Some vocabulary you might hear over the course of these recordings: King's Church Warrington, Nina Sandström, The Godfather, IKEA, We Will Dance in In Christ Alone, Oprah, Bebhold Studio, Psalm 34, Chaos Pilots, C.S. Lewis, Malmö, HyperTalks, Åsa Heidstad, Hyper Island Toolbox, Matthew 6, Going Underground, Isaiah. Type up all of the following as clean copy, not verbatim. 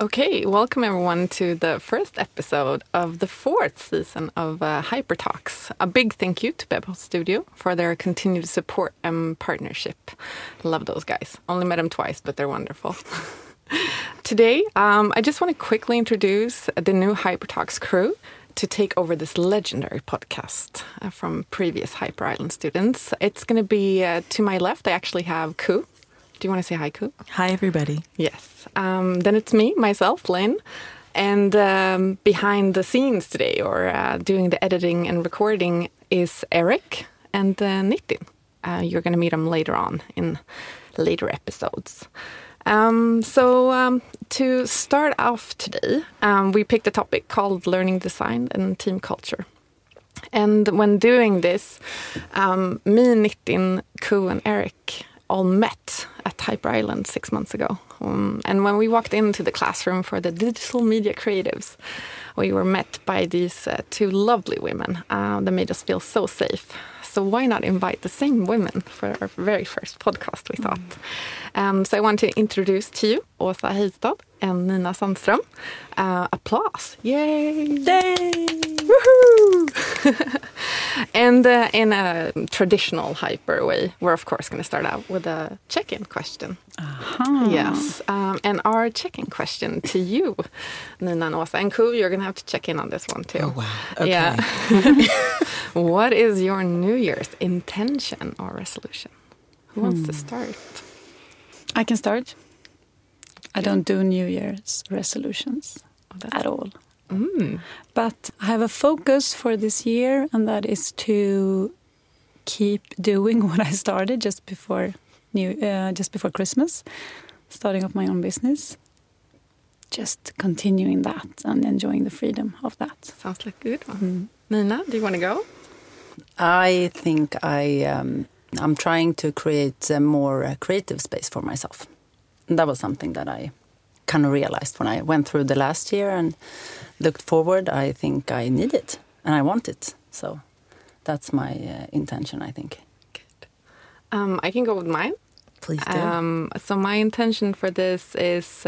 Okay, welcome everyone to the first episode of the fourth season of HyperTalks. A big thank you to Bebhold Studio for their continued support and partnership. Love those guys. Only met them twice, but they're wonderful. Today, I just want to quickly introduce the new HyperTalks crew to take over this legendary podcast from previous Hyper Island students. It's going to be to my left, I actually have Ku. Do you want to say hi, Ku? Hi, everybody. Yes. Then it's me, myself, Lynn. And behind the scenes today, or doing the editing and recording, is Eric and Nitin. You're going to meet them later on in later episodes. So to start off today, we picked a topic called learning design and team culture. And when doing this, me, Nitin, Ku, and Eric all met at Hyper Island 6 months ago. And when we walked into the classroom for the digital media creatives, we were met by these two lovely women that made us feel so safe. So why not invite the same women for our very first podcast, we thought. So I want to introduce to you Åsa Heidstad and Nina Sandström. Applause. Yay! Yay! Woohoo! And in a traditional hyper way, we're of course going to start out with a check-in question. Uh-huh. Yes. And our check-in question to you, Nina and Åsa. And Ku, you're going to have to check in on this one too. Oh, wow. Okay. Yeah. What is your New Year's intention or resolution? Who wants to start? I can start. I don't do New Year's resolutions at all. Mm. But I have a focus for this year, and that is to keep doing what I started just before Christmas, starting up my own business. Just continuing that and enjoying the freedom of that. Sounds like a good one. Nina, do you want to go? I think I'm trying to create a more creative space for myself. And that was something that I kind of realized when I went through the last year and looked forward. I think I need it and I want it. So that's my intention, I think. Good. I can go with mine. Please do. So my intention for this is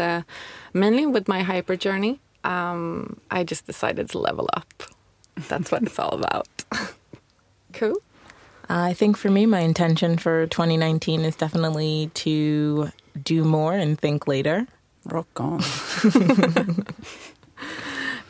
mainly with my hyper journey. I just decided to level up. That's what it's all about. Cool. I think for me, my intention for 2019 is definitely to do more and think later. Rock on.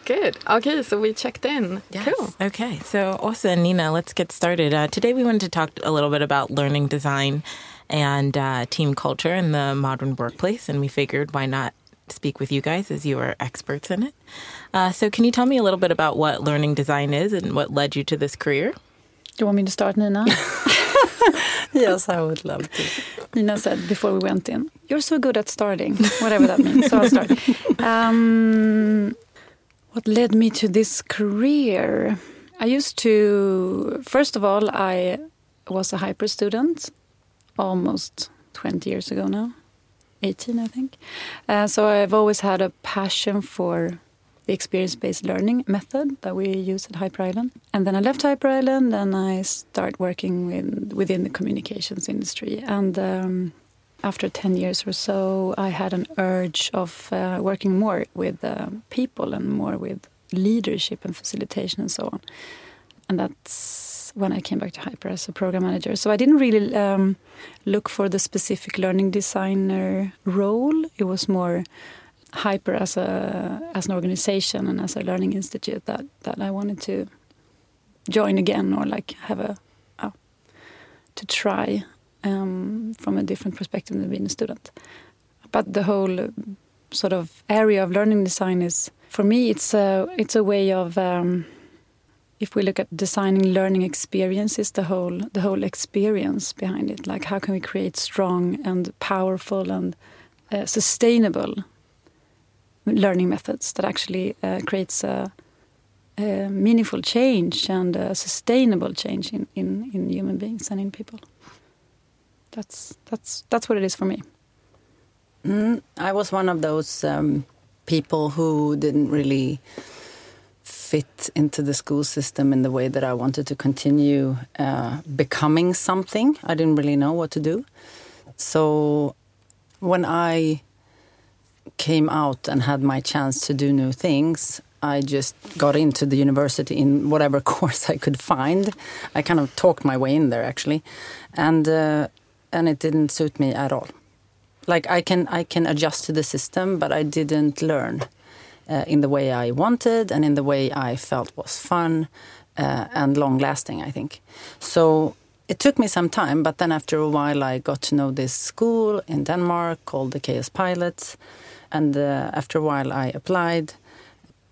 Good. Okay, so we checked in. Yes. Cool. Okay, so Åsa and Nina, let's get started. Today we wanted to talk a little bit about learning design and team culture in the modern workplace, and we figured why not speak with you guys as you are experts in it. So can you tell me a little bit about what learning design is and what led you to this career? Do you want me to start, Nina? Yes, I would love to. Nina said before we went in, you're so good at starting, whatever that means. So I'll start. What led me to this career? I used to, first of all, I was a hyper student almost 20 years ago now, 18 I think. So I've always had a passion for the experience-based learning method that we use at Hyper Island. And then I left Hyper Island and I started working within the communications industry. And after 10 years or so, I had an urge of working more with people and more with leadership and facilitation and so on. And that's when I came back to Hyper as a program manager. So I didn't really look for the specific learning designer role. It was more Hyper as an organization and as a learning institute that I wanted to join again, or like have to try from a different perspective than being a student. But the whole sort of area of learning design is, for me, it's a way of if we look at designing learning experiences, the whole experience behind it, like how can we create strong and powerful and sustainable learning methods that actually creates a meaningful change and a sustainable change in human beings and in people. That's what it is for me. I was one of those people who didn't really fit into the school system in the way that I wanted to continue becoming something. I didn't really know what to do. So when I came out and had my chance to do new things, I just got into the university in whatever course I could find. I kind of talked my way in there, actually. And it didn't suit me at all. Like, I can adjust to the system, but I didn't learn in the way I wanted and in the way I felt was fun and long-lasting, I think. So it took me some time, but then after a while I got to know this school in Denmark called the Chaos Pilots. And after a while I applied,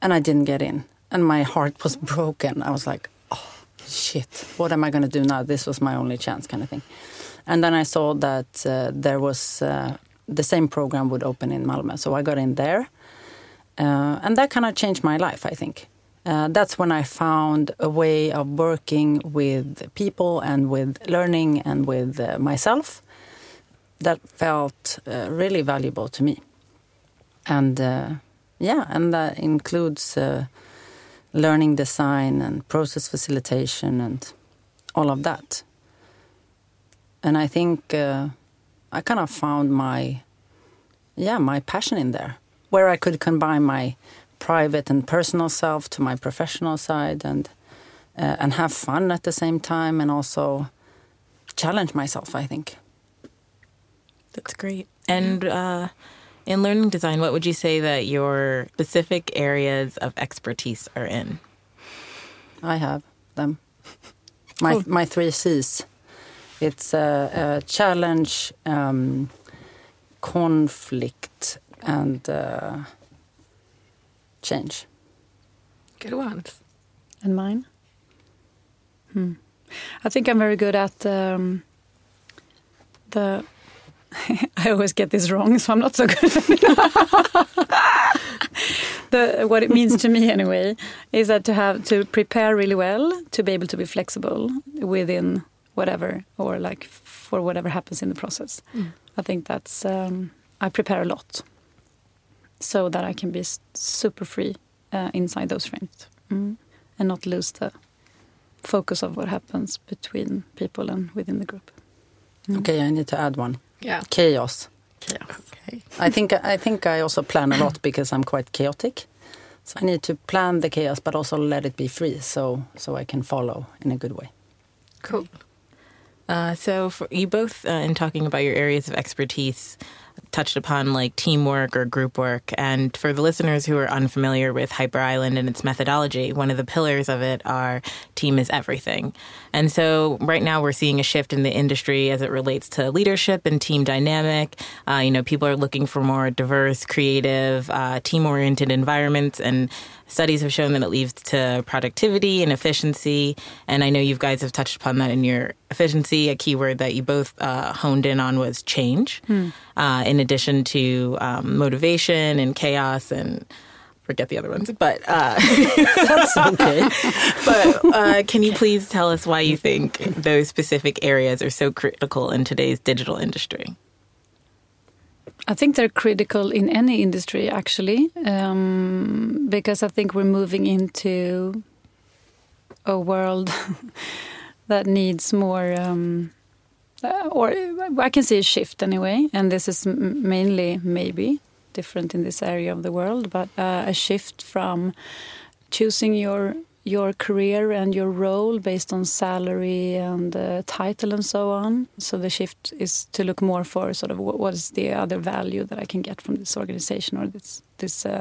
and I didn't get in. And my heart was broken. I was like, oh, shit, what am I going to do now? This was my only chance, kind of thing. And then I saw that there was the same program would open in Malmö. So I got in there. And that kind of changed my life, I think. That's when I found a way of working with people and with learning and with myself that felt really valuable to me. And and that includes learning design and process facilitation and all of that. And I think I kind of found my passion in there, where I could combine my private and personal self to my professional side and have fun at the same time and also challenge myself, I think. That's great. And in learning design, what would you say that your specific areas of expertise are in? I have them. My 3 C's. It's a challenge, conflict, and change. Good ones. And mine? I think I'm very good at the... I always get this wrong, so I'm not so good at it. What it means to me, anyway, is that to prepare really well, to be able to be flexible within... whatever, or like for whatever happens in the process. I think that's I prepare a lot so that I can be super free inside those frames and not lose the focus of what happens between people and within the group. Okay, I need to add one. Yeah, chaos. Okay. I think I also plan a lot because I'm quite chaotic, so I need to plan the chaos but also let it be free so I can follow in a good way. Cool. So for you both, in talking about your areas of expertise, touched upon like teamwork or group work. And for the listeners who are unfamiliar with Hyper Island and its methodology, one of the pillars of it are team is everything. And so right now we're seeing a shift in the industry as it relates to leadership and team dynamic. People are looking for more diverse, creative, team-oriented environments, and studies have shown that it leads to productivity and efficiency. And I know you guys have touched upon that in your efficiency. A keyword that you both honed in on was change, in addition to motivation and chaos and forget the other ones. But that's okay. But can you please tell us why you think those specific areas are so critical in today's digital industry? I think they're critical in any industry, actually, because I think we're moving into a world that needs more, or I can see a shift anyway, and this is mainly maybe different in this area of the world, but a shift from choosing your career and your role based on salary and title and so on. So the shift is to look more for sort of what is the other value that I can get from this organization or this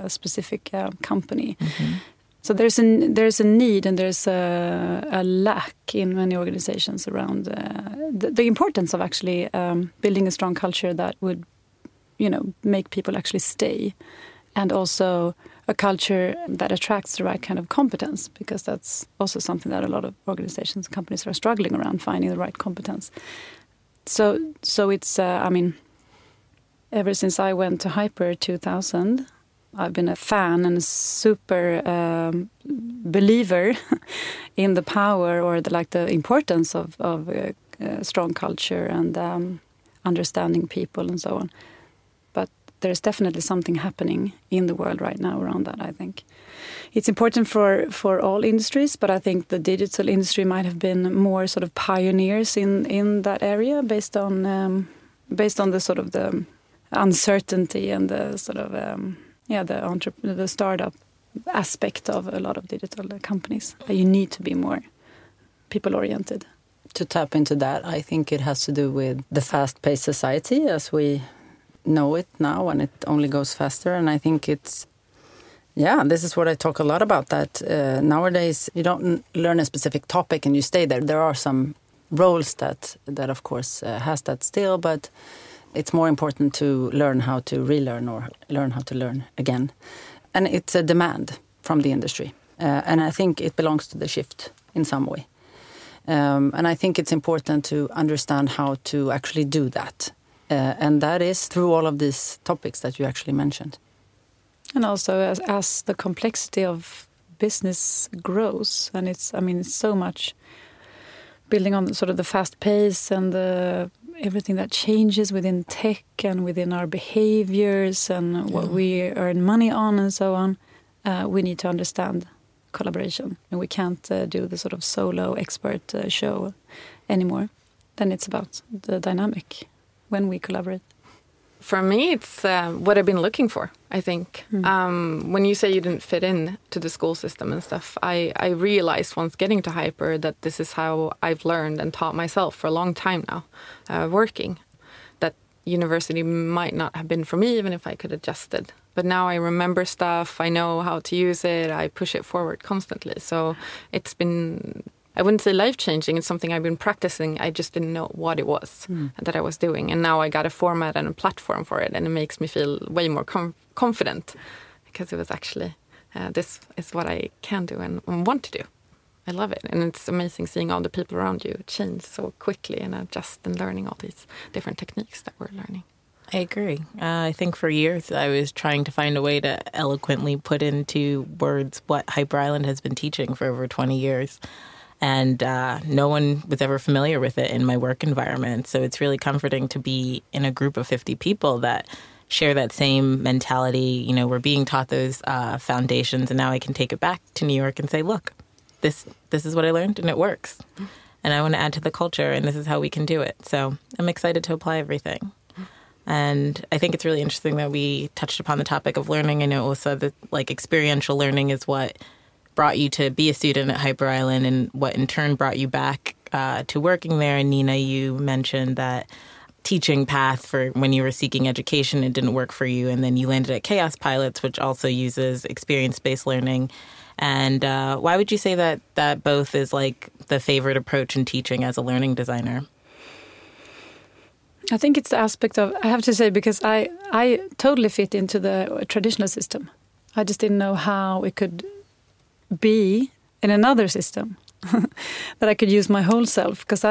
specific company. Mm-hmm. So there's a need and there's a lack in many organizations around the importance of actually building a strong culture that would, make people actually stay, and also a culture that attracts the right kind of competence, because that's also something that a lot of organizations and companies are struggling around, finding the right competence. So it's, ever since I went to Hyper 2000, I've been a fan and a super believer in the power or the importance of a strong culture and understanding people and so on. But there is definitely something happening in the world right now around that, I think. It's important for all industries, but I think the digital industry might have been more sort of pioneers in that area based on the sort of the uncertainty and the sort of the startup aspect of a lot of digital companies. You need to be more people oriented. To tap into that, I think it has to do with the fast-paced society as we know it now, and it only goes faster. And I think it's, this is what I talk a lot about, that nowadays you don't learn a specific topic and you stay there. There are some roles that of course, has that still, but it's more important to learn how to relearn or learn how to learn again. And it's a demand from the industry. And I think it belongs to the shift in some way. And I think it's important to understand how to actually do that. And that is through all of these topics that you actually mentioned. And also as the complexity of business grows, and it's so much building on sort of the fast pace and everything that changes within tech and within our behaviors and what we earn money on and so on, we need to understand collaboration. And we can't do the sort of solo expert show anymore. Then it's about the dynamic when we collaborate. For me, it's what I've been looking for, I think. Mm. When you say you didn't fit in to the school system and stuff, I realized once getting to Hyper that this is how I've learned and taught myself for a long time now, working. That university might not have been for me, even if I could adjust it. But now I remember stuff, I know how to use it, I push it forward constantly. So it's been, I wouldn't say life-changing, it's something I've been practicing, I just didn't know what it was that I was doing. And now I got a format and a platform for it, and it makes me feel way more confident. Because it was actually, this is what I can do and want to do. I love it. And it's amazing seeing all the people around you change so quickly and adjust and learning all these different techniques that we're learning. I agree. I think for years I was trying to find a way to eloquently put into words what Hyper Island has been teaching for over 20 years. And no one was ever familiar with it in my work environment. So it's really comforting to be in a group of 50 people that share that same mentality. You know, we're being taught those foundations, and now I can take it back to New York and say, look, this is what I learned and it works. And I want to add to the culture, and this is how we can do it. So I'm excited to apply everything. And I think it's really interesting that we touched upon the topic of learning. I know also that like experiential learning is what brought you to be a student at Hyper Island and what in turn brought you back to working there. And Nina, you mentioned that teaching path for when you were seeking education, it didn't work for you. And then you landed at Chaos Pilots, which also uses experience-based learning. And why would you say that both is like the favorite approach in teaching as a learning designer? I think it's the aspect of, I have to say, because I totally fit into the traditional system. I just didn't know how it could be in another system that I could use my whole self, because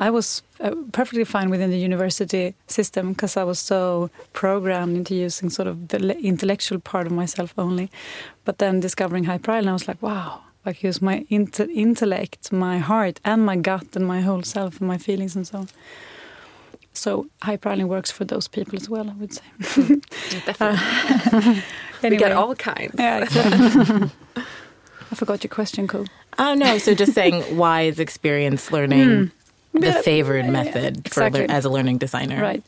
I was perfectly fine within the university system because I was so programmed into using sort of the intellectual part of myself only. But then discovering Hyper Island, I was like, wow, I could use my intellect, my heart and my gut and my whole self and my feelings and so on. So Hyper Island works for those people as well, I would say. Definitely. Anyway. We get all kinds. Yeah, exactly. I forgot your question, Cole. Oh, no. So just saying, why is experience learning the favored method exactly. as a learning designer? Right.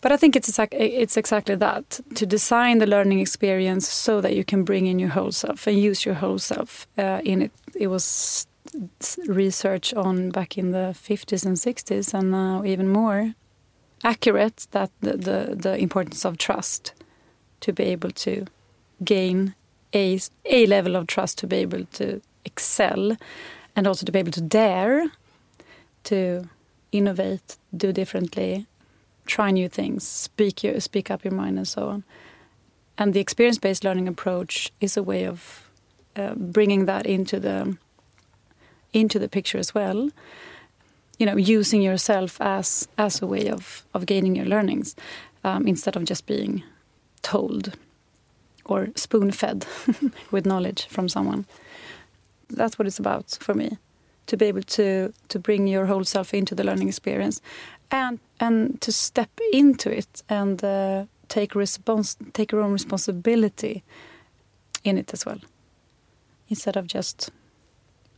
But I think it's exactly that, to design the learning experience so that you can bring in your whole self and use your whole self in it. It was research on back in the 50s and 60s and now even more accurate that the importance of trust to be able to gain a level of trust, to be able to excel and also to be able to dare to innovate, do differently, try new things, speak up your mind and so on. And the experience-based learning approach is a way of bringing that into the picture as well. You know, using yourself as a way of gaining your learnings instead of just being told or spoon-fed with knowledge from someone. That's what it's about for me, to be able to bring your whole self into the learning experience and to step into it and take your own responsibility in it as well, instead of just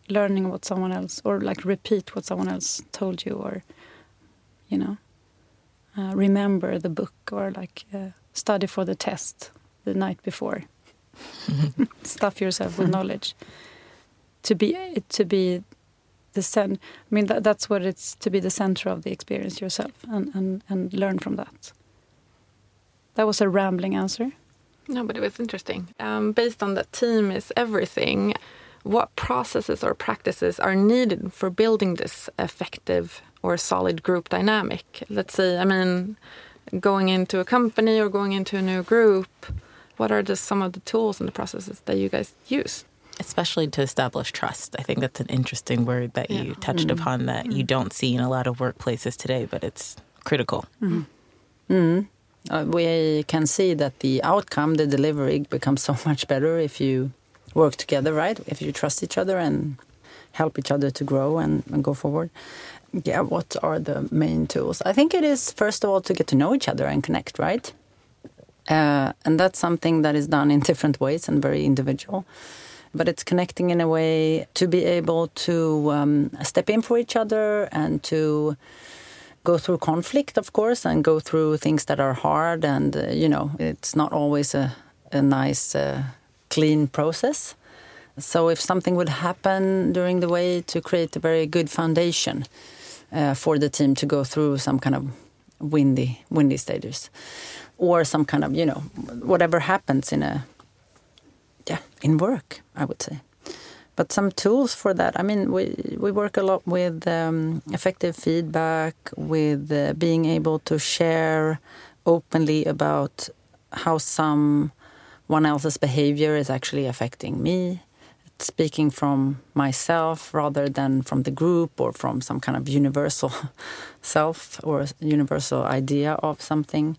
learning what someone else, or like repeat what someone else told you, or remember the book, or like study for the test the night before. Stuff yourself with knowledge. To be the center. I mean, that's what it's to be the center of the experience yourself, and learn from that. That was a rambling answer. No, but it was interesting. Based on that, team is everything. What processes or practices are needed for building this effective or solid group dynamic? Let's say, I mean, going into a company or going into a new group, what are some of the tools and the processes that you guys use? Especially to establish trust. I think that's an interesting word that you touched upon that you don't see in a lot of workplaces today, but it's critical. We can see that the outcome, the delivery, becomes so much better if you work together, right? If you trust each other and help each other to grow and go forward. Yeah, what are the main tools? I think it is, first of all, to get to know each other and connect, right? And that's something that is done in different ways and very individual. But it's connecting in a way to be able to step in for each other and to go through conflict, of course, and go through things that are hard. And, it's not always a nice, clean process. So if something would happen during the way, to create a very good foundation for the team to go through some kind of windy stages, or some kind of, whatever happens in work, I would say. But some tools for that. I mean, we work a lot with effective feedback, with being able to share openly about how someone else's behavior is actually affecting me. It's speaking from myself rather than from the group or from some kind of universal self or universal idea of something.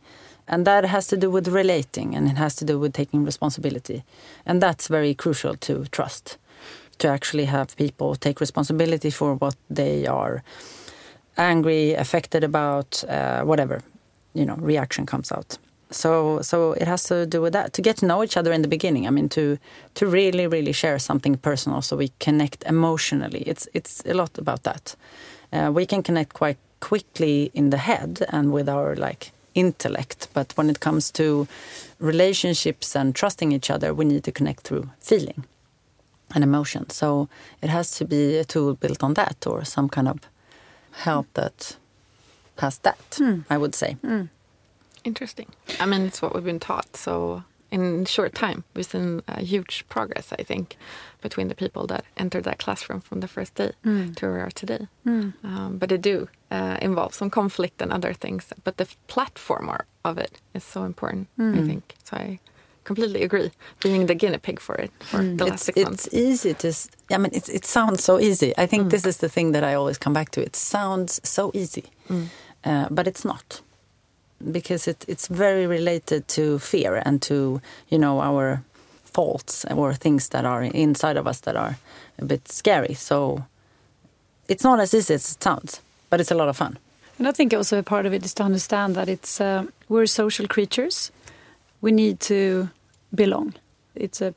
And that has to do with relating, and it has to do with taking responsibility. And that's very crucial to trust, to actually have people take responsibility for what they are angry, affected about, whatever, reaction comes out. So it has to do with that, to get to know each other in the beginning. I mean, to really, really share something personal so we connect emotionally. It's a lot about that. We can connect quite quickly in the head and with our, intellect, but when it comes to relationships and trusting each other, we need to connect through feeling and emotion. So it has to be a tool built on that, or some kind of help that has that, I would say. Interesting. I mean, it's what we've been taught. So in short time, we've seen a huge progress, I think, between the people that entered that classroom from the first day to where we are today. But it do involve some conflict and other things. But the platform of it is so important, I think. So I completely agree, being the guinea pig for it for the last 6 months. It's easy to... I mean, it sounds so easy. I think this is the thing that I always come back to. It sounds so easy, but it's not. Because it's very related to fear and to, our faults or things that are inside of us that are a bit scary. So it's not as easy as it sounds, but it's a lot of fun. And I think also a part of it is to understand that it's we're social creatures. We need to belong. It's a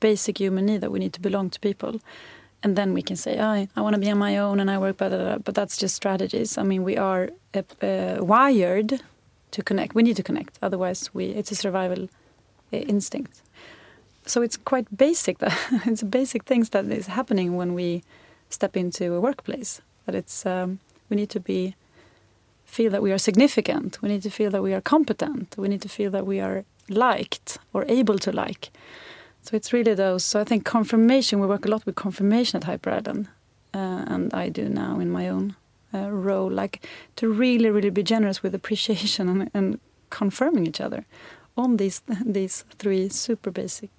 basic human need that we need to belong to people. And then we can say, I want to be on my own and I work better. But that's just strategies. I mean, we are wired to connect. We need to connect. Otherwise, it's a survival instinct. So it's quite basic. It's basic things that is happening when we step into a workplace. That it's we need to feel that we are significant. We need to feel that we are competent. We need to feel that we are liked or able to like. So it's really those. So I think confirmation, we work a lot with confirmation at Hyper Island. And I do now in my own role, to really, really be generous with appreciation and confirming each other on these three super basic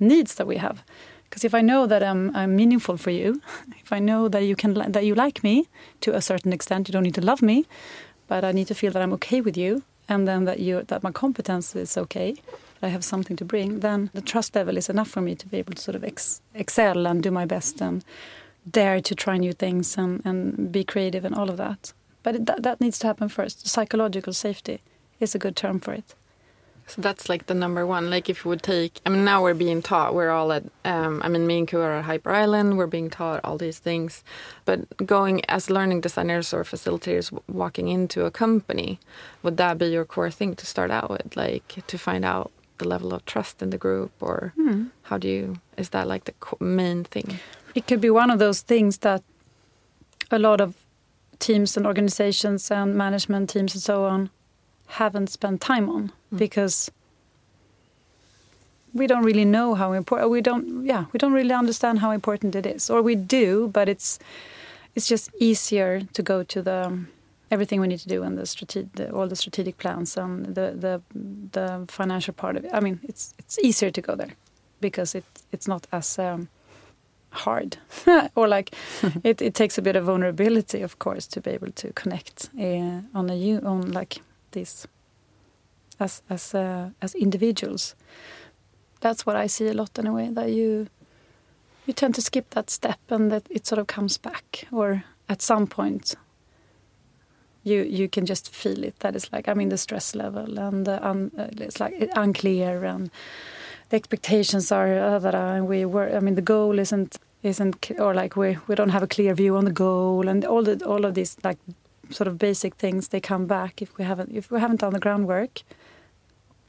needs that we have. Because if I know that I'm meaningful for you, if I know that that you like me to a certain extent, you don't need to love me, but I need to feel that I'm okay with you, and then that my competence is okay, I have something to bring, then the trust level is enough for me to be able to sort of excel and do my best and dare to try new things and be creative and all of that. But that needs to happen first. Psychological safety is a good term for it. So that's like the number one. Like if you would take, I mean, now we're being taught, we're all at, I mean, me and Ku are at Hyper Island, we're being taught all these things. But going as learning designers or facilitators, walking into a company, would that be your core thing to start out with? Like to find out the level of trust in the group, or how do you, is that like the main thing? It could be one of those things that a lot of teams and organizations and management teams and so on haven't spent time on, because we don't really know how important, we don't really understand how important it is, or we do, but it's just easier to go to the everything we need to do and all the strategic plans and the financial part of it. I mean, it's easier to go there because it's not as hard or like it takes a bit of vulnerability, of course, to be able to connect on like this as individuals. That's what I see a lot in a way, that you tend to skip that step and that it sort of comes back, or at some point you can just feel it, that it's like, I mean, the stress level and it's like unclear and the expectations are that the goal isn't, or like we don't have a clear view on the goal, and all of these like sort of basic things, they come back if we haven't done the groundwork.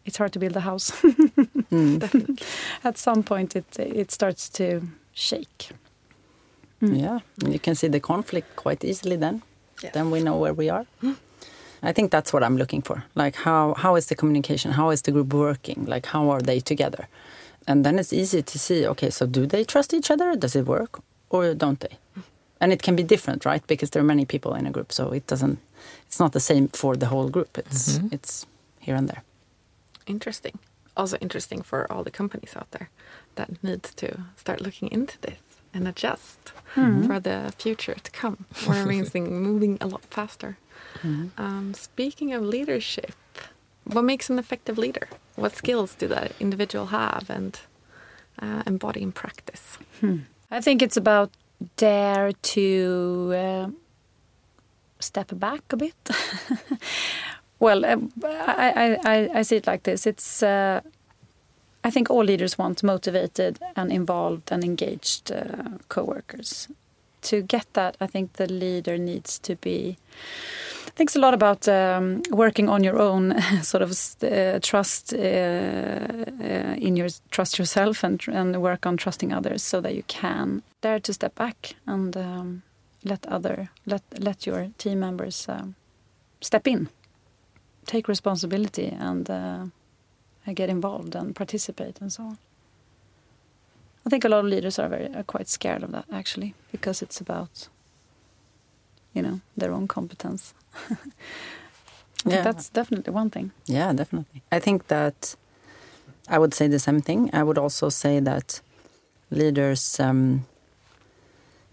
It's hard to build a house. At some point it starts to shake. Yeah, and you can see the conflict quite easily then. Yes. Then we know where we are. I think that's what I'm looking for. Like how is the communication? How is the group working? Like how are they together? And then it's easy to see, okay, so do they trust each other? Does it work or don't they? And it can be different, right? Because there are many people in a group, so it's not the same for the whole group. It's here and there. Interesting. Also interesting for all the companies out there that need to start looking into this and adjust for the future to come. We're moving a lot faster. Speaking of leadership, what makes an effective leader? What skills do that individual have and embody in practice? I think it's about dare to step back a bit. Well, I see it like this. It's I think all leaders want motivated and involved and engaged coworkers. To get that, I think the leader needs to be. Thinks a lot about working on your own sort of trust in your trust yourself and work on trusting others, so that you can dare to step back and let your team members step in. Take responsibility and get involved and participate and so on. I think a lot of leaders are quite scared of that, actually, because it's about, their own competence. I think that's definitely one thing. Yeah, definitely. I think that I would say the same thing. I would also say that leaders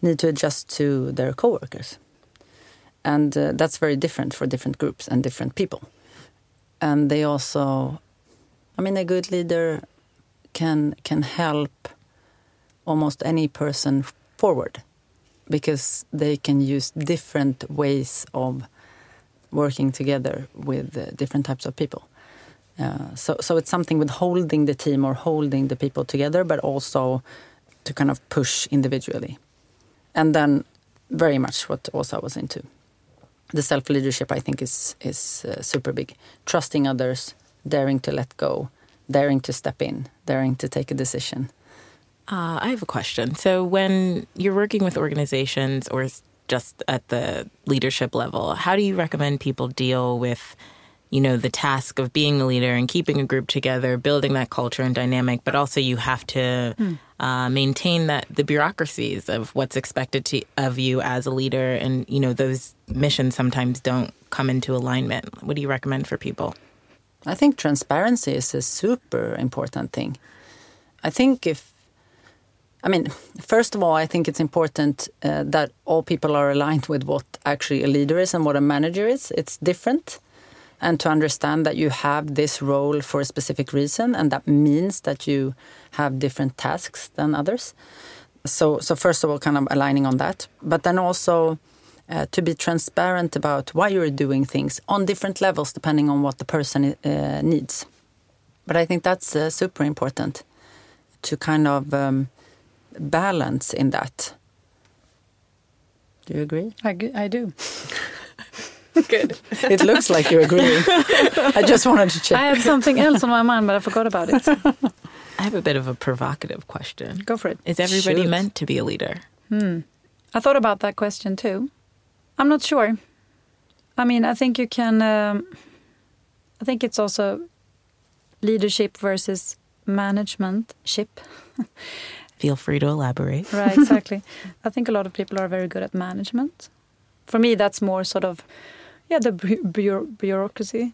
need to adjust to their coworkers. And that's very different for different groups and different people. And they also, a good leader can help almost any person forward, because they can use different ways of working together with different types of people. So it's something with holding the team or holding the people together, but also to kind of push individually. And then very much what Åsa was into. The self-leadership, I think, is super big. Trusting others, daring to let go, daring to step in, daring to take a decision. I have a question. So when you're working with organizations or just at the leadership level, how do you recommend people deal with, the task of being a leader and keeping a group together, building that culture and dynamic, but also you have to maintain the bureaucracies of what's expected of you as a leader, and those missions sometimes don't come into alignment. What do you recommend for people? I think transparency is a super important thing. I think first of all, I think it's important that all people are aligned with what actually a leader is and what a manager is. It's different. And to understand that you have this role for a specific reason, and that means that you have different tasks than others. So first of all, kind of aligning on that. But then also to be transparent about why you're doing things on different levels, depending on what the person needs. But I think that's super important to kind of balance in that. Do you agree? I do. Good. It looks like you agree. I just wanted to check. I had something else on my mind, but I forgot about it. I have a bit of a provocative question. Go for it. Is everybody meant to be a leader? I thought about that question too. I'm not sure. I mean, I think you can... I think it's also leadership versus management. Feel free to elaborate. Right, exactly. I think a lot of people are very good at management. For me, that's more sort of, the bureaucracy.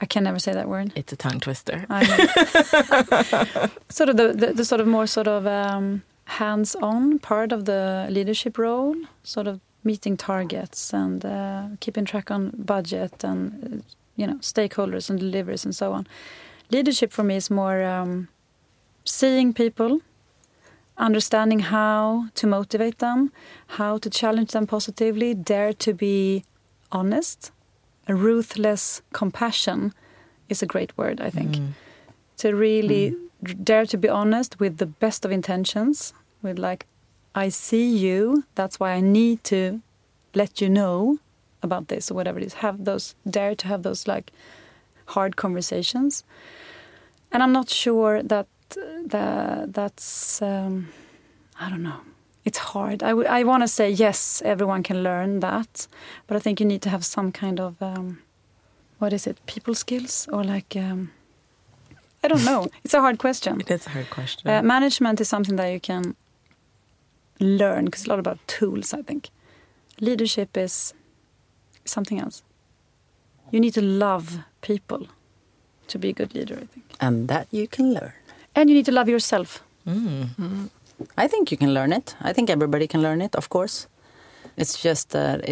I can never say that word. It's a tongue twister. I know. Sort of the sort of more sort of hands-on part of the leadership role, sort of meeting targets and keeping track on budget and stakeholders and deliveries and so on. Leadership for me is more seeing people, understanding how to motivate them, how to challenge them positively, dare to be honest. A ruthless compassion is a great word, I think. To really dare to be honest with the best of intentions, with like, I see you, that's why I need to let you know about this or whatever it is. Dare to have those like hard conversations. And I'm not sure that's I don't know. It's hard. I want to say yes, everyone can learn that, but I think you need to have some kind of people skills or like I don't know. It's a hard question. It is a hard question. Management is something that you can learn because it's a lot about tools, I think. Leadership is something else. You need to love people to be a good leader, I think. And that you can learn. And you need to love yourself. I think you can learn it. I think everybody can learn it, of course. It's just that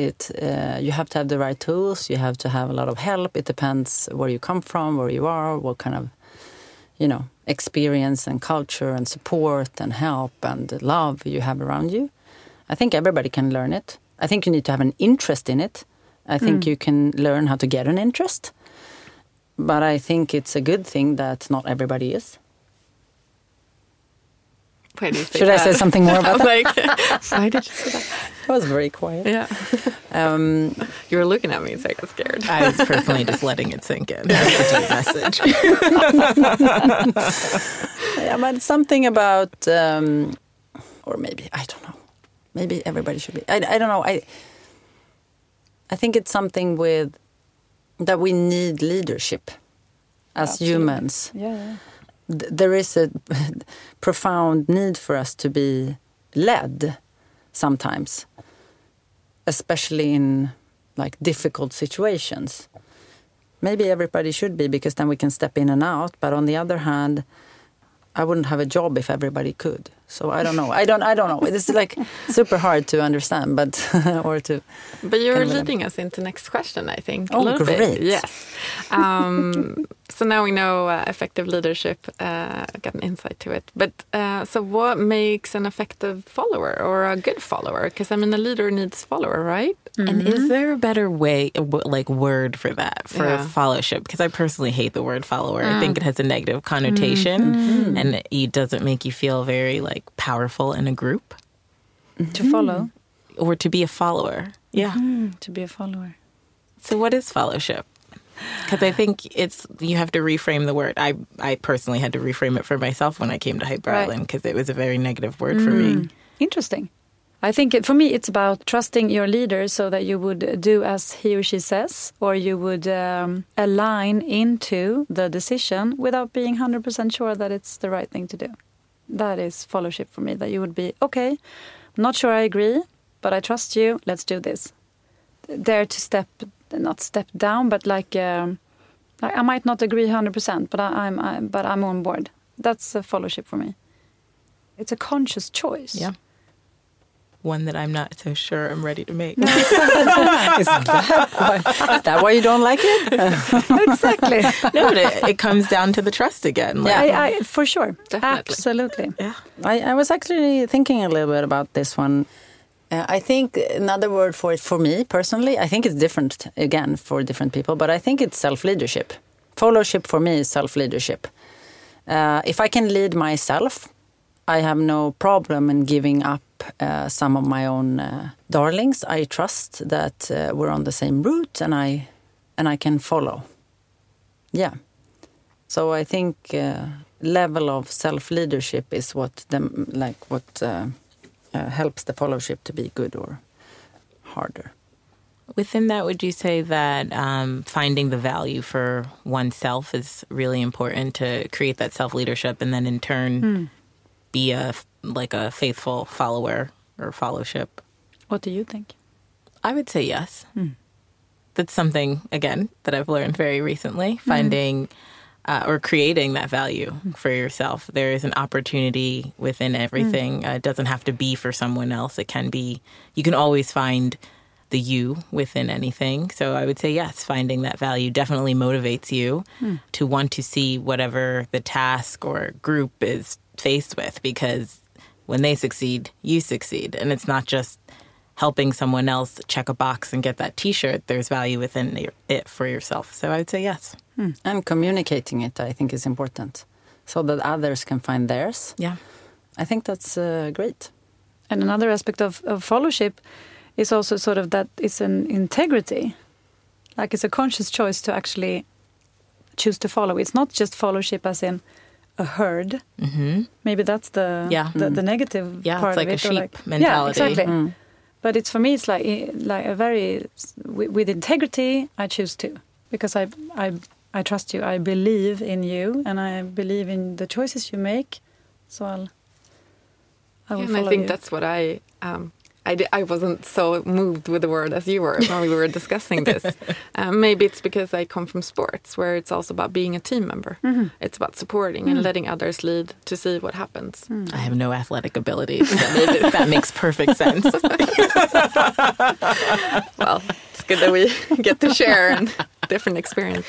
you have to have the right tools. You have to have a lot of help. It depends where you come from, where you are, what kind of, experience and culture and support and help and love you have around you. I think everybody can learn it. I think you need to have an interest in it. I think you can learn how to get an interest. But I think it's a good thing that not everybody is. Should I say something more about that? Why did you say that? I was very quiet. Yeah. You were looking at me and saying I was scared. I was personally just letting it sink in. That's such a message. But something about, or maybe, I don't know. Maybe everybody should be. I don't know. I think it's something with that we need leadership as humans. Yeah. There is a profound need for us to be led sometimes, especially in like difficult situations. Maybe everybody should be, because then we can step in and out. But on the other hand, I wouldn't have a job if everybody could. So I don't know. I don't know. It's like super hard to understand, but But you're leading us into next question, I think. Oh, a little bit. Yes. So now we know effective leadership. Got an insight to it. But so what makes an effective follower or a good follower? Because a leader needs follower, right? Mm-hmm. And is there a better way, word for that, for followership? Because I personally hate the word follower. I think it has a negative connotation, and it doesn't make you feel very powerful in a group. To follow, or to be a follower. Yeah, to be a follower. So what is followership? Because I think you have to reframe the word. I personally had to reframe it for myself when I came to Hyper Island, because it was a very negative word for me. Interesting. I think for me it's about trusting your leader so that you would do as he or she says, or you would align into the decision without being 100% sure that it's the right thing to do. That is followership for me, that you would be, okay, not sure I agree, but I trust you, let's do this. Dare to not step down, but I might not agree 100%, but I'm on board. That's a followership for me. It's a conscious choice. Yeah. One that I'm not so sure I'm ready to make. Is that why you don't like it? Exactly. No, but it comes down to the trust again. I for sure. Definitely. Absolutely. Yeah. I was actually thinking a little bit about this one. I think another word for it, for me personally, I think it's different, again, for different people, but I think it's self-leadership. Followership for me is self-leadership. If I can lead myself, I have no problem in giving up some of my own darlings. I trust that we're on the same route, and I can follow. Yeah. So I think level of self-leadership is what helps the followership to be good or harder. Within that, would you say that finding the value for oneself is really important to create that self-leadership, and then in turn be a faithful follower or followership? What do you think? I would say yes. Mm. That's something, again, that I've learned very recently, finding or creating that value for yourself. There is an opportunity within everything. It doesn't have to be for someone else. It can be, you can always find the you within anything. So I would say yes, finding that value definitely motivates you to want to see whatever the task or group is faced with, because when they succeed, you succeed. And it's not just helping someone else check a box and get that T-shirt. There's value within it for yourself. So I would say yes. And communicating it, I think, is important so that others can find theirs. Yeah, I think that's great. And another aspect of followership is also sort of that it's an integrity. Like, it's a conscious choice to actually choose to follow. It's not just followership as in a herd. Mm-hmm. Maybe that's the negative part of it. Yeah, it's like a sheep mentality. Yeah, exactly. Mm. But it's, for me, it's like a very, with integrity, I choose to. Because I trust you, I believe in you, and I believe in the choices you make. So I will follow you. And I think that's what I wasn't so moved with the word as you were when we were discussing this. Maybe it's because I come from sports, where it's also about being a team member. Mm-hmm. It's about supporting and letting others lead to see what happens. Mm. I have no athletic abilities. So that makes perfect sense. Well, it's good that we get to share and different experience.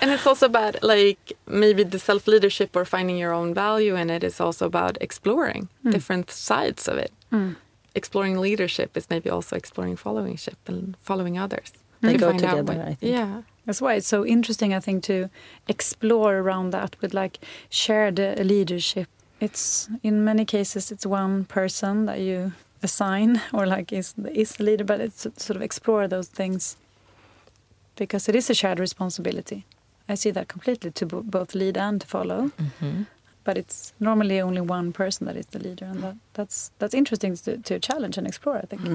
And it's also about, like, maybe the self-leadership or finding your own value in it is also about exploring different sides of it. Mm. Exploring leadership is maybe also exploring followingship and following others. They go together, I think. Yeah. That's why it's so interesting, I think, to explore around that with, like, shared leadership. It's, in many cases, it's one person that you assign or, like, is the leader, but it's sort of explore those things because it is a shared responsibility. I see that completely, to both lead and to follow. Mm-hmm. But it's normally only one person that is the leader, and that's interesting to challenge and explore, I think,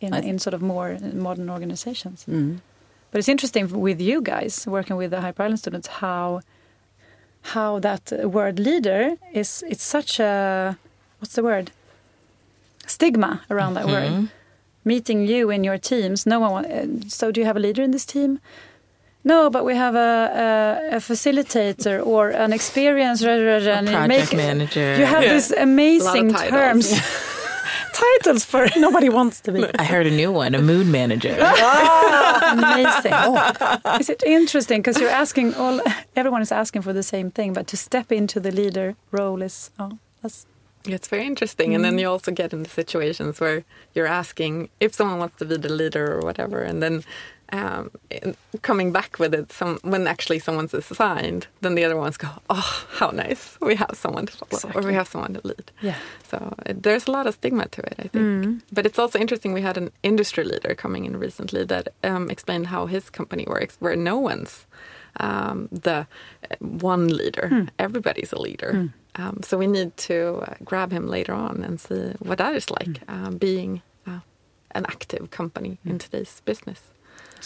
in sort of more modern organizations. Mm-hmm. But it's interesting with you guys working with the Hyper Island students how that word leader is. It's such a, what's the word, stigma around that word. Meeting you in your teams, no one. So do you have a leader in this team? No, but we have a facilitator or an experienced project manager. You have these amazing terms, titles for nobody wants to be. I heard a new one, a mood manager. Oh, amazing! Oh. Is it interesting? Because you're asking everyone is asking for the same thing, but to step into the leader role is it's very interesting. And then you also get into situations where you're asking if someone wants to be the leader or whatever, and then. Coming back with it, when actually someone's assigned, then the other ones go, oh, how nice, we have someone to follow, or we have someone to lead. Yeah. So there's a lot of stigma to it, I think. But it's also interesting, we had an industry leader coming in recently that explained how his company works, where no one's the one leader. Everybody's a leader. So we need to grab him later on and see what that is like, being an active company in today's business.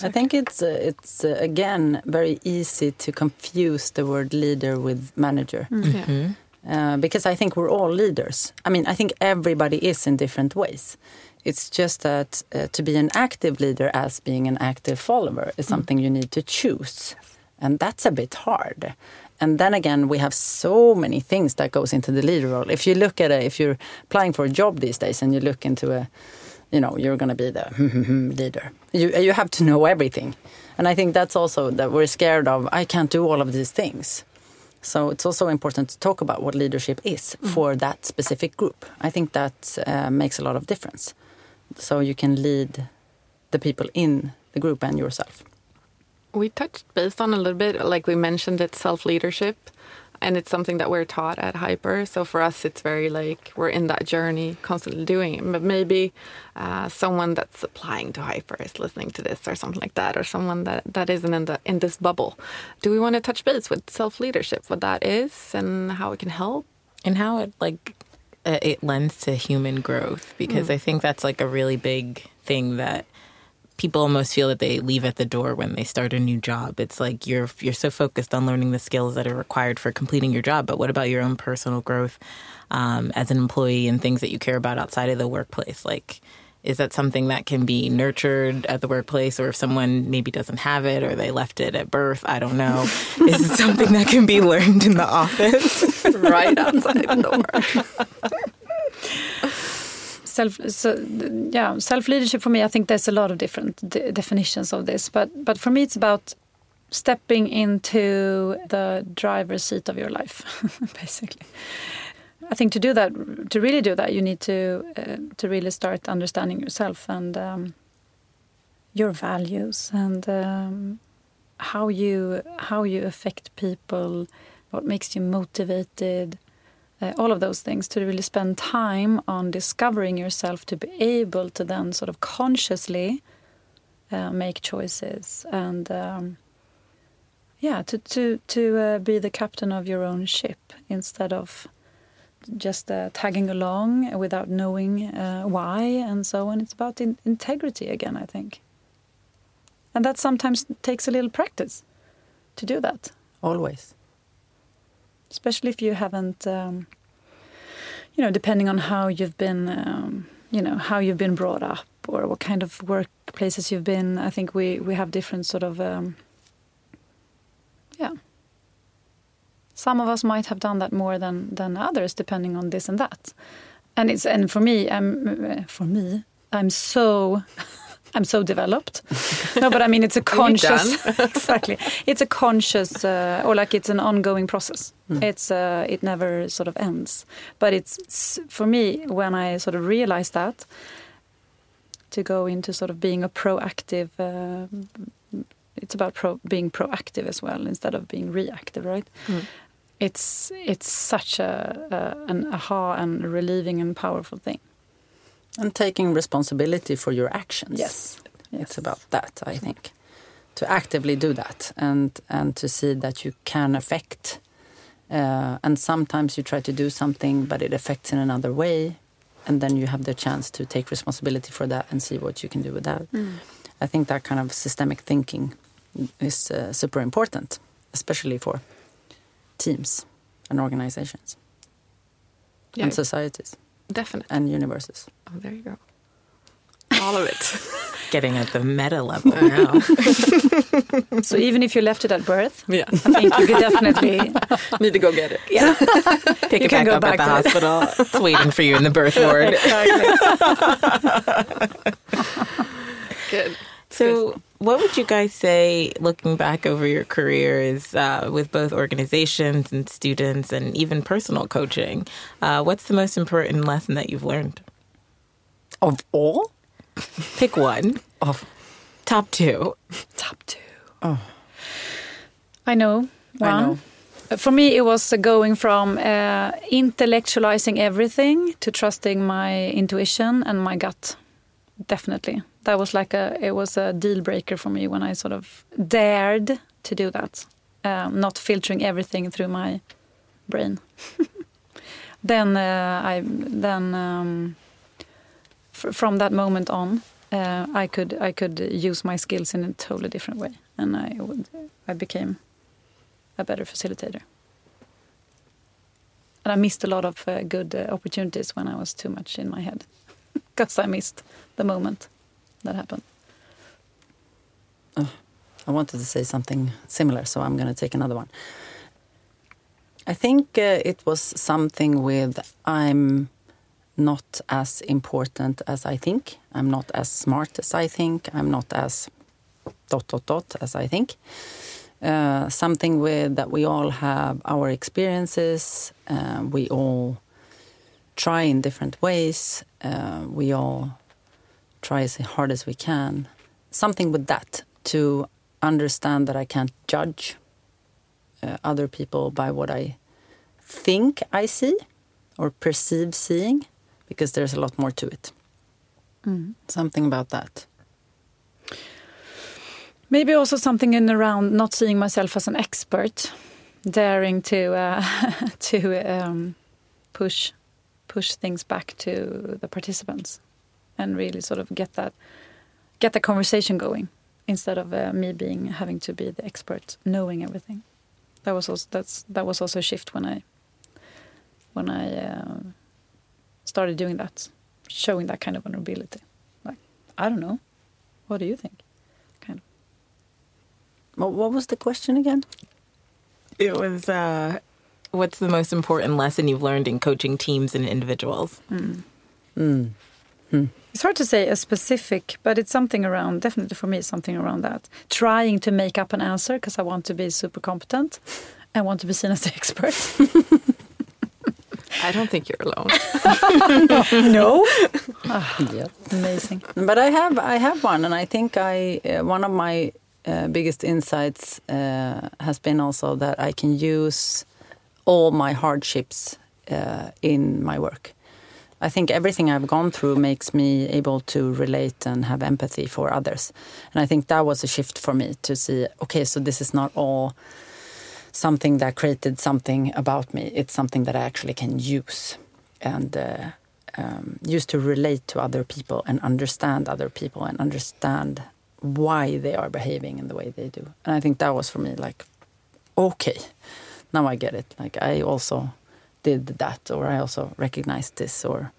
I think it's again, very easy to confuse the word leader with manager. Mm-hmm. Because I think we're all leaders. I mean, I think everybody is in different ways. It's just that to be an active leader as being an active follower is something you need to choose. And that's a bit hard. And then again, we have so many things that goes into the leader role. If you look at if you're applying for a job these days and you look into you're going to be the leader. You have to know everything. And I think that's also that we're scared of, I can't do all of these things. So it's also important to talk about what leadership is for that specific group. I think that makes a lot of difference. So you can lead the people in the group and yourself. We touched based on a little bit, like we mentioned, it's self-leadership. And it's something that we're taught at Hyper. So for us, it's very like we're in that journey, constantly doing it. But maybe someone that's applying to Hyper is listening to this or something like that, or someone that isn't in this bubble. Do we want to touch base with self-leadership, what that is and how it can help? And how it it lends to human growth, because I think that's like a really big thing that people almost feel that they leave at the door when they start a new job. It's like you're so focused on learning the skills that are required for completing your job, but what about your own personal growth as an employee and things that you care about outside of the workplace? Like, is that something that can be nurtured at the workplace, or if someone maybe doesn't have it or they left it at birth, I don't know. Is it something that can be learned in the office? Right outside the door. Self-leadership for me, I think there's a lot of different definitions of this. But for me, it's about stepping into the driver's seat of your life, basically. I think to really do that, you need to really start understanding yourself and your values and how you affect people, what makes you motivated. All of those things, to really spend time on discovering yourself, to be able to then sort of consciously make choices and to be the captain of your own ship instead of just tagging along without knowing why and so on. It's about integrity again, I think. And that sometimes takes a little practice to do that. Always. Especially if you haven't, depending on how you've been, how you've been brought up or what kind of workplaces you've been. I think we have different sort of, Some of us might have done that more than others, depending on this and that. And for me, I'm so I'm so developed. No, but I mean, it's a conscious... Exactly. It's a conscious... it's an ongoing process. Mm. It never sort of ends. But it's, for me, when I sort of realized that, to go into sort of being a proactive... it's about being proactive as well, instead of being reactive, right? Mm. It's such an aha and relieving and powerful thing. And taking responsibility for your actions. Yes. It's about that, I think. To actively do that and to see that you can affect. And sometimes you try to do something, but it affects in another way. And then you have the chance to take responsibility for that and see what you can do with that. Mm. I think that kind of systemic thinking is super important, especially for teams and organizations and societies. Definitely. And universes. Oh, there you go. All of it. Getting at the meta level now. So even if you left it at birth, I think you could definitely... Need to go get it. Yeah. Pick it back up at the hospital. It's waiting for you in the birth ward. Exactly. Good. So what would you guys say, looking back over your career, is with both organizations and students and even personal coaching, what's the most important lesson that you've learned? Of all? Pick one. Of top two. Top two. Oh. I know. One. I know. For me, it was going from intellectualizing everything to trusting my intuition and my gut. Definitely. That was it was a deal breaker for me when I sort of dared to do that. Not filtering everything through my brain. From that moment on, I could use my skills in a totally different way, and I became a better facilitator. And I missed a lot of good opportunities when I was too much in my head, because I missed the moment that happened. Oh, I wanted to say something similar, so I'm going to take another one. I think it was something with I'm not as important as I think. I'm not as smart as I think. I'm not as ... as I think. Something with that we all have our experiences. We all try in different ways. We all try as hard as we can. Something with that, to understand that I can't judge other people by what I think I see or perceive seeing, because there's a lot more to it. Mm. Something about that. Maybe also something in around not seeing myself as an expert, daring to push things back to the participants and really sort of get the conversation going instead of me being having to be the expert, knowing everything. That was also a shift when I started doing that, showing that kind of vulnerability. Like, I don't know, what do you think? What was the question again? It was, what's the most important lesson you've learned in coaching teams and individuals? Mm. Mm. Mm. It's hard to say a specific, but it's something around, definitely for me, something around that. Trying to make up an answer because I want to be super competent and want to be seen as the expert. I don't think you're alone. No? Yeah. Amazing. But I have one, and I think one of my... biggest insights has been also that I can use all my hardships in my work. I think everything I've gone through makes me able to relate and have empathy for others. And I think that was a shift for me to see, okay, so this is not all something that created something about me. It's something that I actually can use and use to relate to other people and understand other people and understand why they are behaving in the way they do. And I think that was for me like, okay, now I get it. Like, I also did that, or I also recognized this, or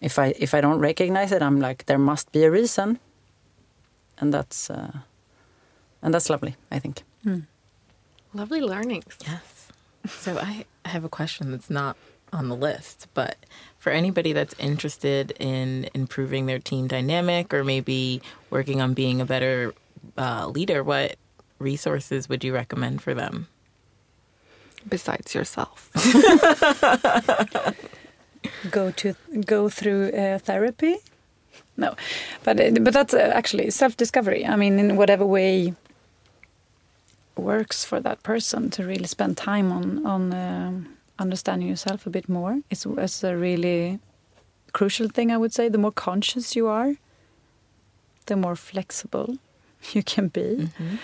if I don't recognize it, I'm like, there must be a reason. And that's lovely, I think. Mm. Lovely learnings. Yes. So I have a question that's not on the list, but for anybody that's interested in improving their team dynamic or maybe working on being a better leader, what resources would you recommend for them? Besides yourself. Go through therapy? No, but that's actually self-discovery. I mean, in whatever way works for that person to really spend time on understanding yourself a bit more is a really crucial thing, I would say. The more conscious you are, the more flexible you can be. Mm-hmm.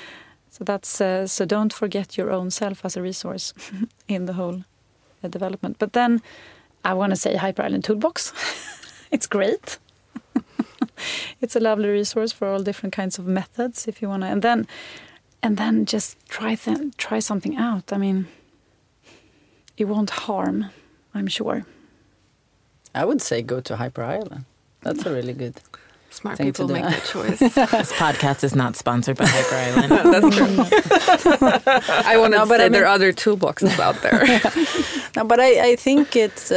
So that's so don't forget your own self as a resource in the whole development. But then I want to say Hyper Island Toolbox. It's great. It's a lovely resource for all different kinds of methods if you want to. And then just try something out. I mean, it won't harm, I'm sure. I would say go to Hyper Island. That's a really good smart thing people to do. Make that choice. This podcast is not sponsored by Hyper Island. No, that's true. I want to know, but there are other toolboxes out there. No, but I think it's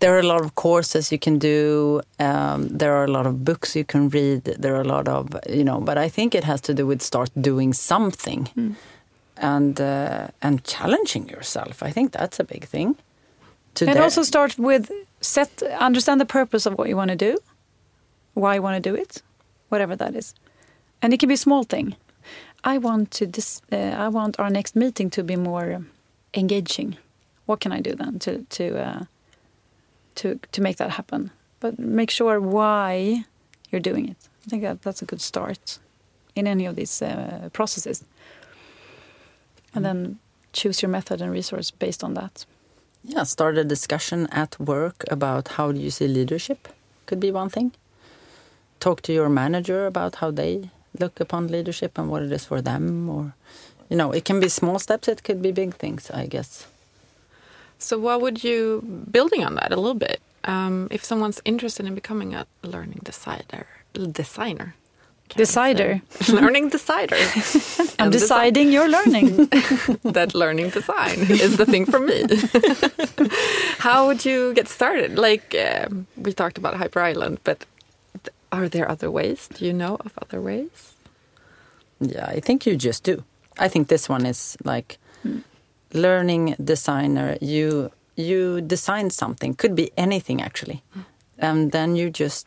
there are a lot of courses you can do. There are a lot of books you can read. There are a lot of but I think it has to do with start doing something. Mm. And challenging yourself. I think that's a big thing. And also start with understand the purpose of what you want to do, why you want to do it, whatever that is. And it can be a small thing. I want our next meeting to be more engaging. What can I do then to make that happen? But make sure why you're doing it. I think that's a good start in any of these processes. And then choose your method and resource based on that. Yeah, start a discussion at work about how do you see leadership could be one thing. Talk to your manager about how they look upon leadership and what it is for them. Or, it can be small steps. It could be big things, I guess. So what would you, building on that a little bit, if someone's interested in becoming a learning designer? Decider. Learning decider. I'm deciding your learning. That learning design is the thing for me. How would you get started? Like, we talked about Hyper Island, but are there other ways? Do you know of other ways? Yeah, I think you just do. I think this one is like learning designer. You design something. Could be anything, actually. And then you just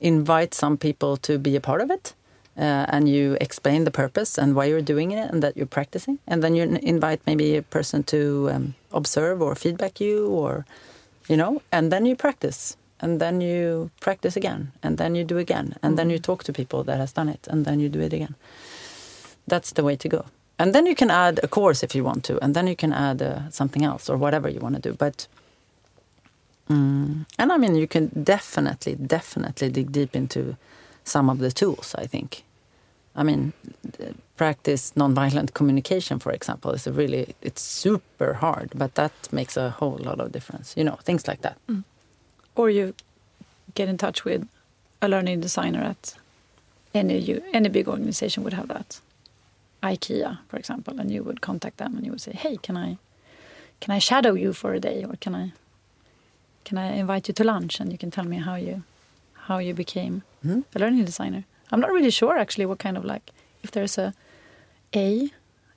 invite some people to be a part of it and you explain the purpose and why you're doing it and that you're practicing. And then you invite maybe a person to observe or feedback you or, you know, and then you practice. And then you practice again. And then you do again. And then you talk to people that has done it. And then you do it again. That's the way to go. And then you can add a course if you want to. And then you can add something else or whatever you want to do. But, and I mean, you can definitely dig deep into some of the tools, I think. I mean, practice nonviolent communication, for example, is a really, it's super hard. But that makes a whole lot of difference. You know, things like that. Mm. Or you get in touch with a learning designer at any big organization would have that. IKEA, for example, and you would contact them and you would say, "Hey, can I shadow you for a day, or can I invite you to lunch and you can tell me how you became a learning designer?" I'm not really sure actually what kind of, like, if there's a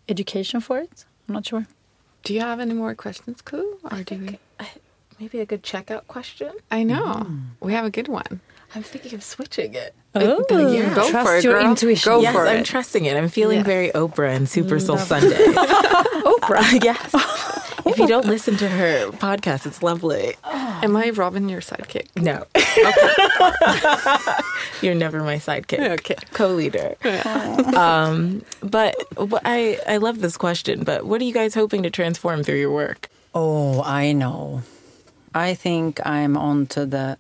education for it. I'm not sure. Do you have any more questions, Ku? Or do we? Maybe a good checkout question. I know. We have a good one. I'm thinking of switching it. Oh, yeah. Go trust for it, girl. Your intuition. Go for it. I'm trusting it. I'm feeling very Oprah and Super Soul Sunday. Oprah, yes. If you don't listen to her podcast, it's lovely. Oh. Am I Robin, your sidekick? No. Okay. You're never my sidekick. Okay. Co-leader. Yeah. But I love this question. But what are you guys hoping to transform through your work? Oh, I know. I think I'm onto the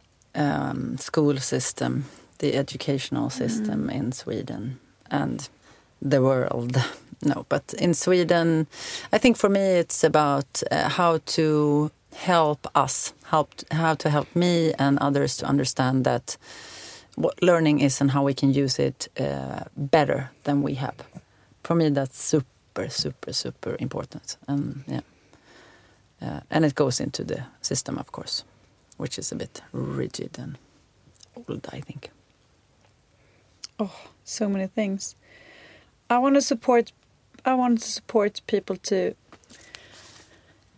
school system, the educational system in Sweden and the world. No, but in Sweden, I think for me it's about how to help us, how to help me and others to understand that what learning is and how we can use it better than we have. For me, that's super, super, super important. Yeah. And it goes into the system, of course, which is a bit rigid and old, I think. Oh, so many things. I want to support people to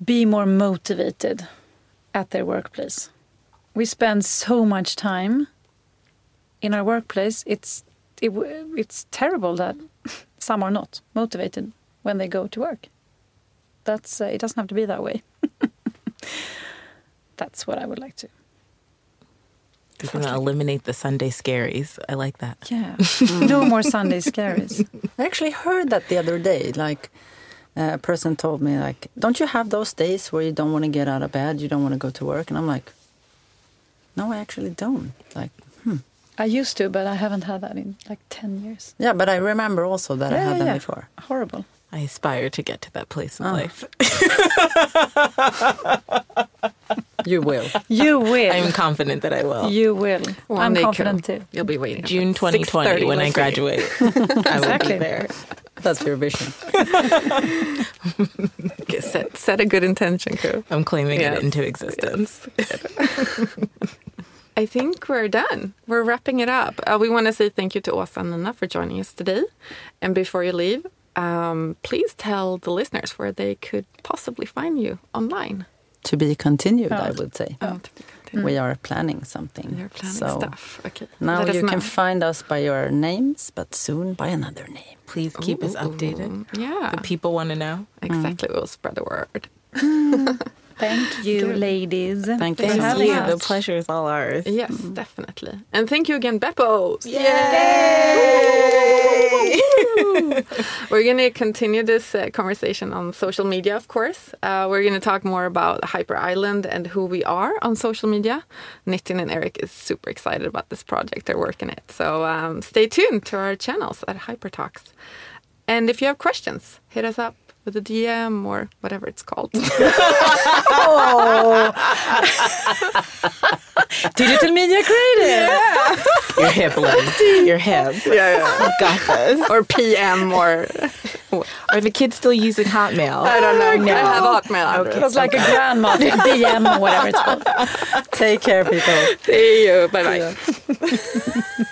be more motivated at their workplace. We spend so much time in our workplace. It's terrible that some are not motivated when they go to work. That's it doesn't have to be that way. That's what I would like to. You're going to eliminate the Sunday scaries. I like that. Yeah. No more Sunday scaries. I actually heard that the other day. Like, a person told me, like, don't you have those days where you don't want to get out of bed, you don't want to go to work? And I'm like, no, I actually don't. Like, I used to, but I haven't had that in like 10 years. Yeah, but I remember also that I had that before. Horrible. I aspire to get to that place in life. You will. You will. I'm confident that I will. You will. Well, I'm confident too. You'll be waiting. June 2020 when I graduate. I will be there. That's your vision. set a good intention, Ku. I'm claiming it into existence. Yes. I think we're done. We're wrapping it up. We want to say thank you to Åsa and Nina for joining us today. And before you leave, please tell the listeners where they could possibly find you online. To be continued, I would say. Oh, to be continued. We are planning something. You're planning stuff. Okay. Now you can find us by your names, but soon by another name. Please keep us updated. Yeah. The people want to know. Exactly. We'll spread the word. Thank you, ladies. Thank you. The pleasure is all ours. Yes, definitely. And thank you again, Beppo. Yay! We're going to continue this conversation on social media, of course. We're going to talk more about Hyper Island and who we are on social media. Nitin and Eric is super excited about this project. They're working it. So stay tuned to our channels at HyperTalks. And if you have questions, hit us up. With a DM or whatever it's called. Digital media creative. Yeah. You're hip, Lynn. You're hip. Yeah. Got this. Or PM or... Are the kids still using Hotmail? I don't know. No. I have Hotmail. Okay. It's like a grandma DM or whatever it's called. Take care, people. See you. Bye-bye. See you.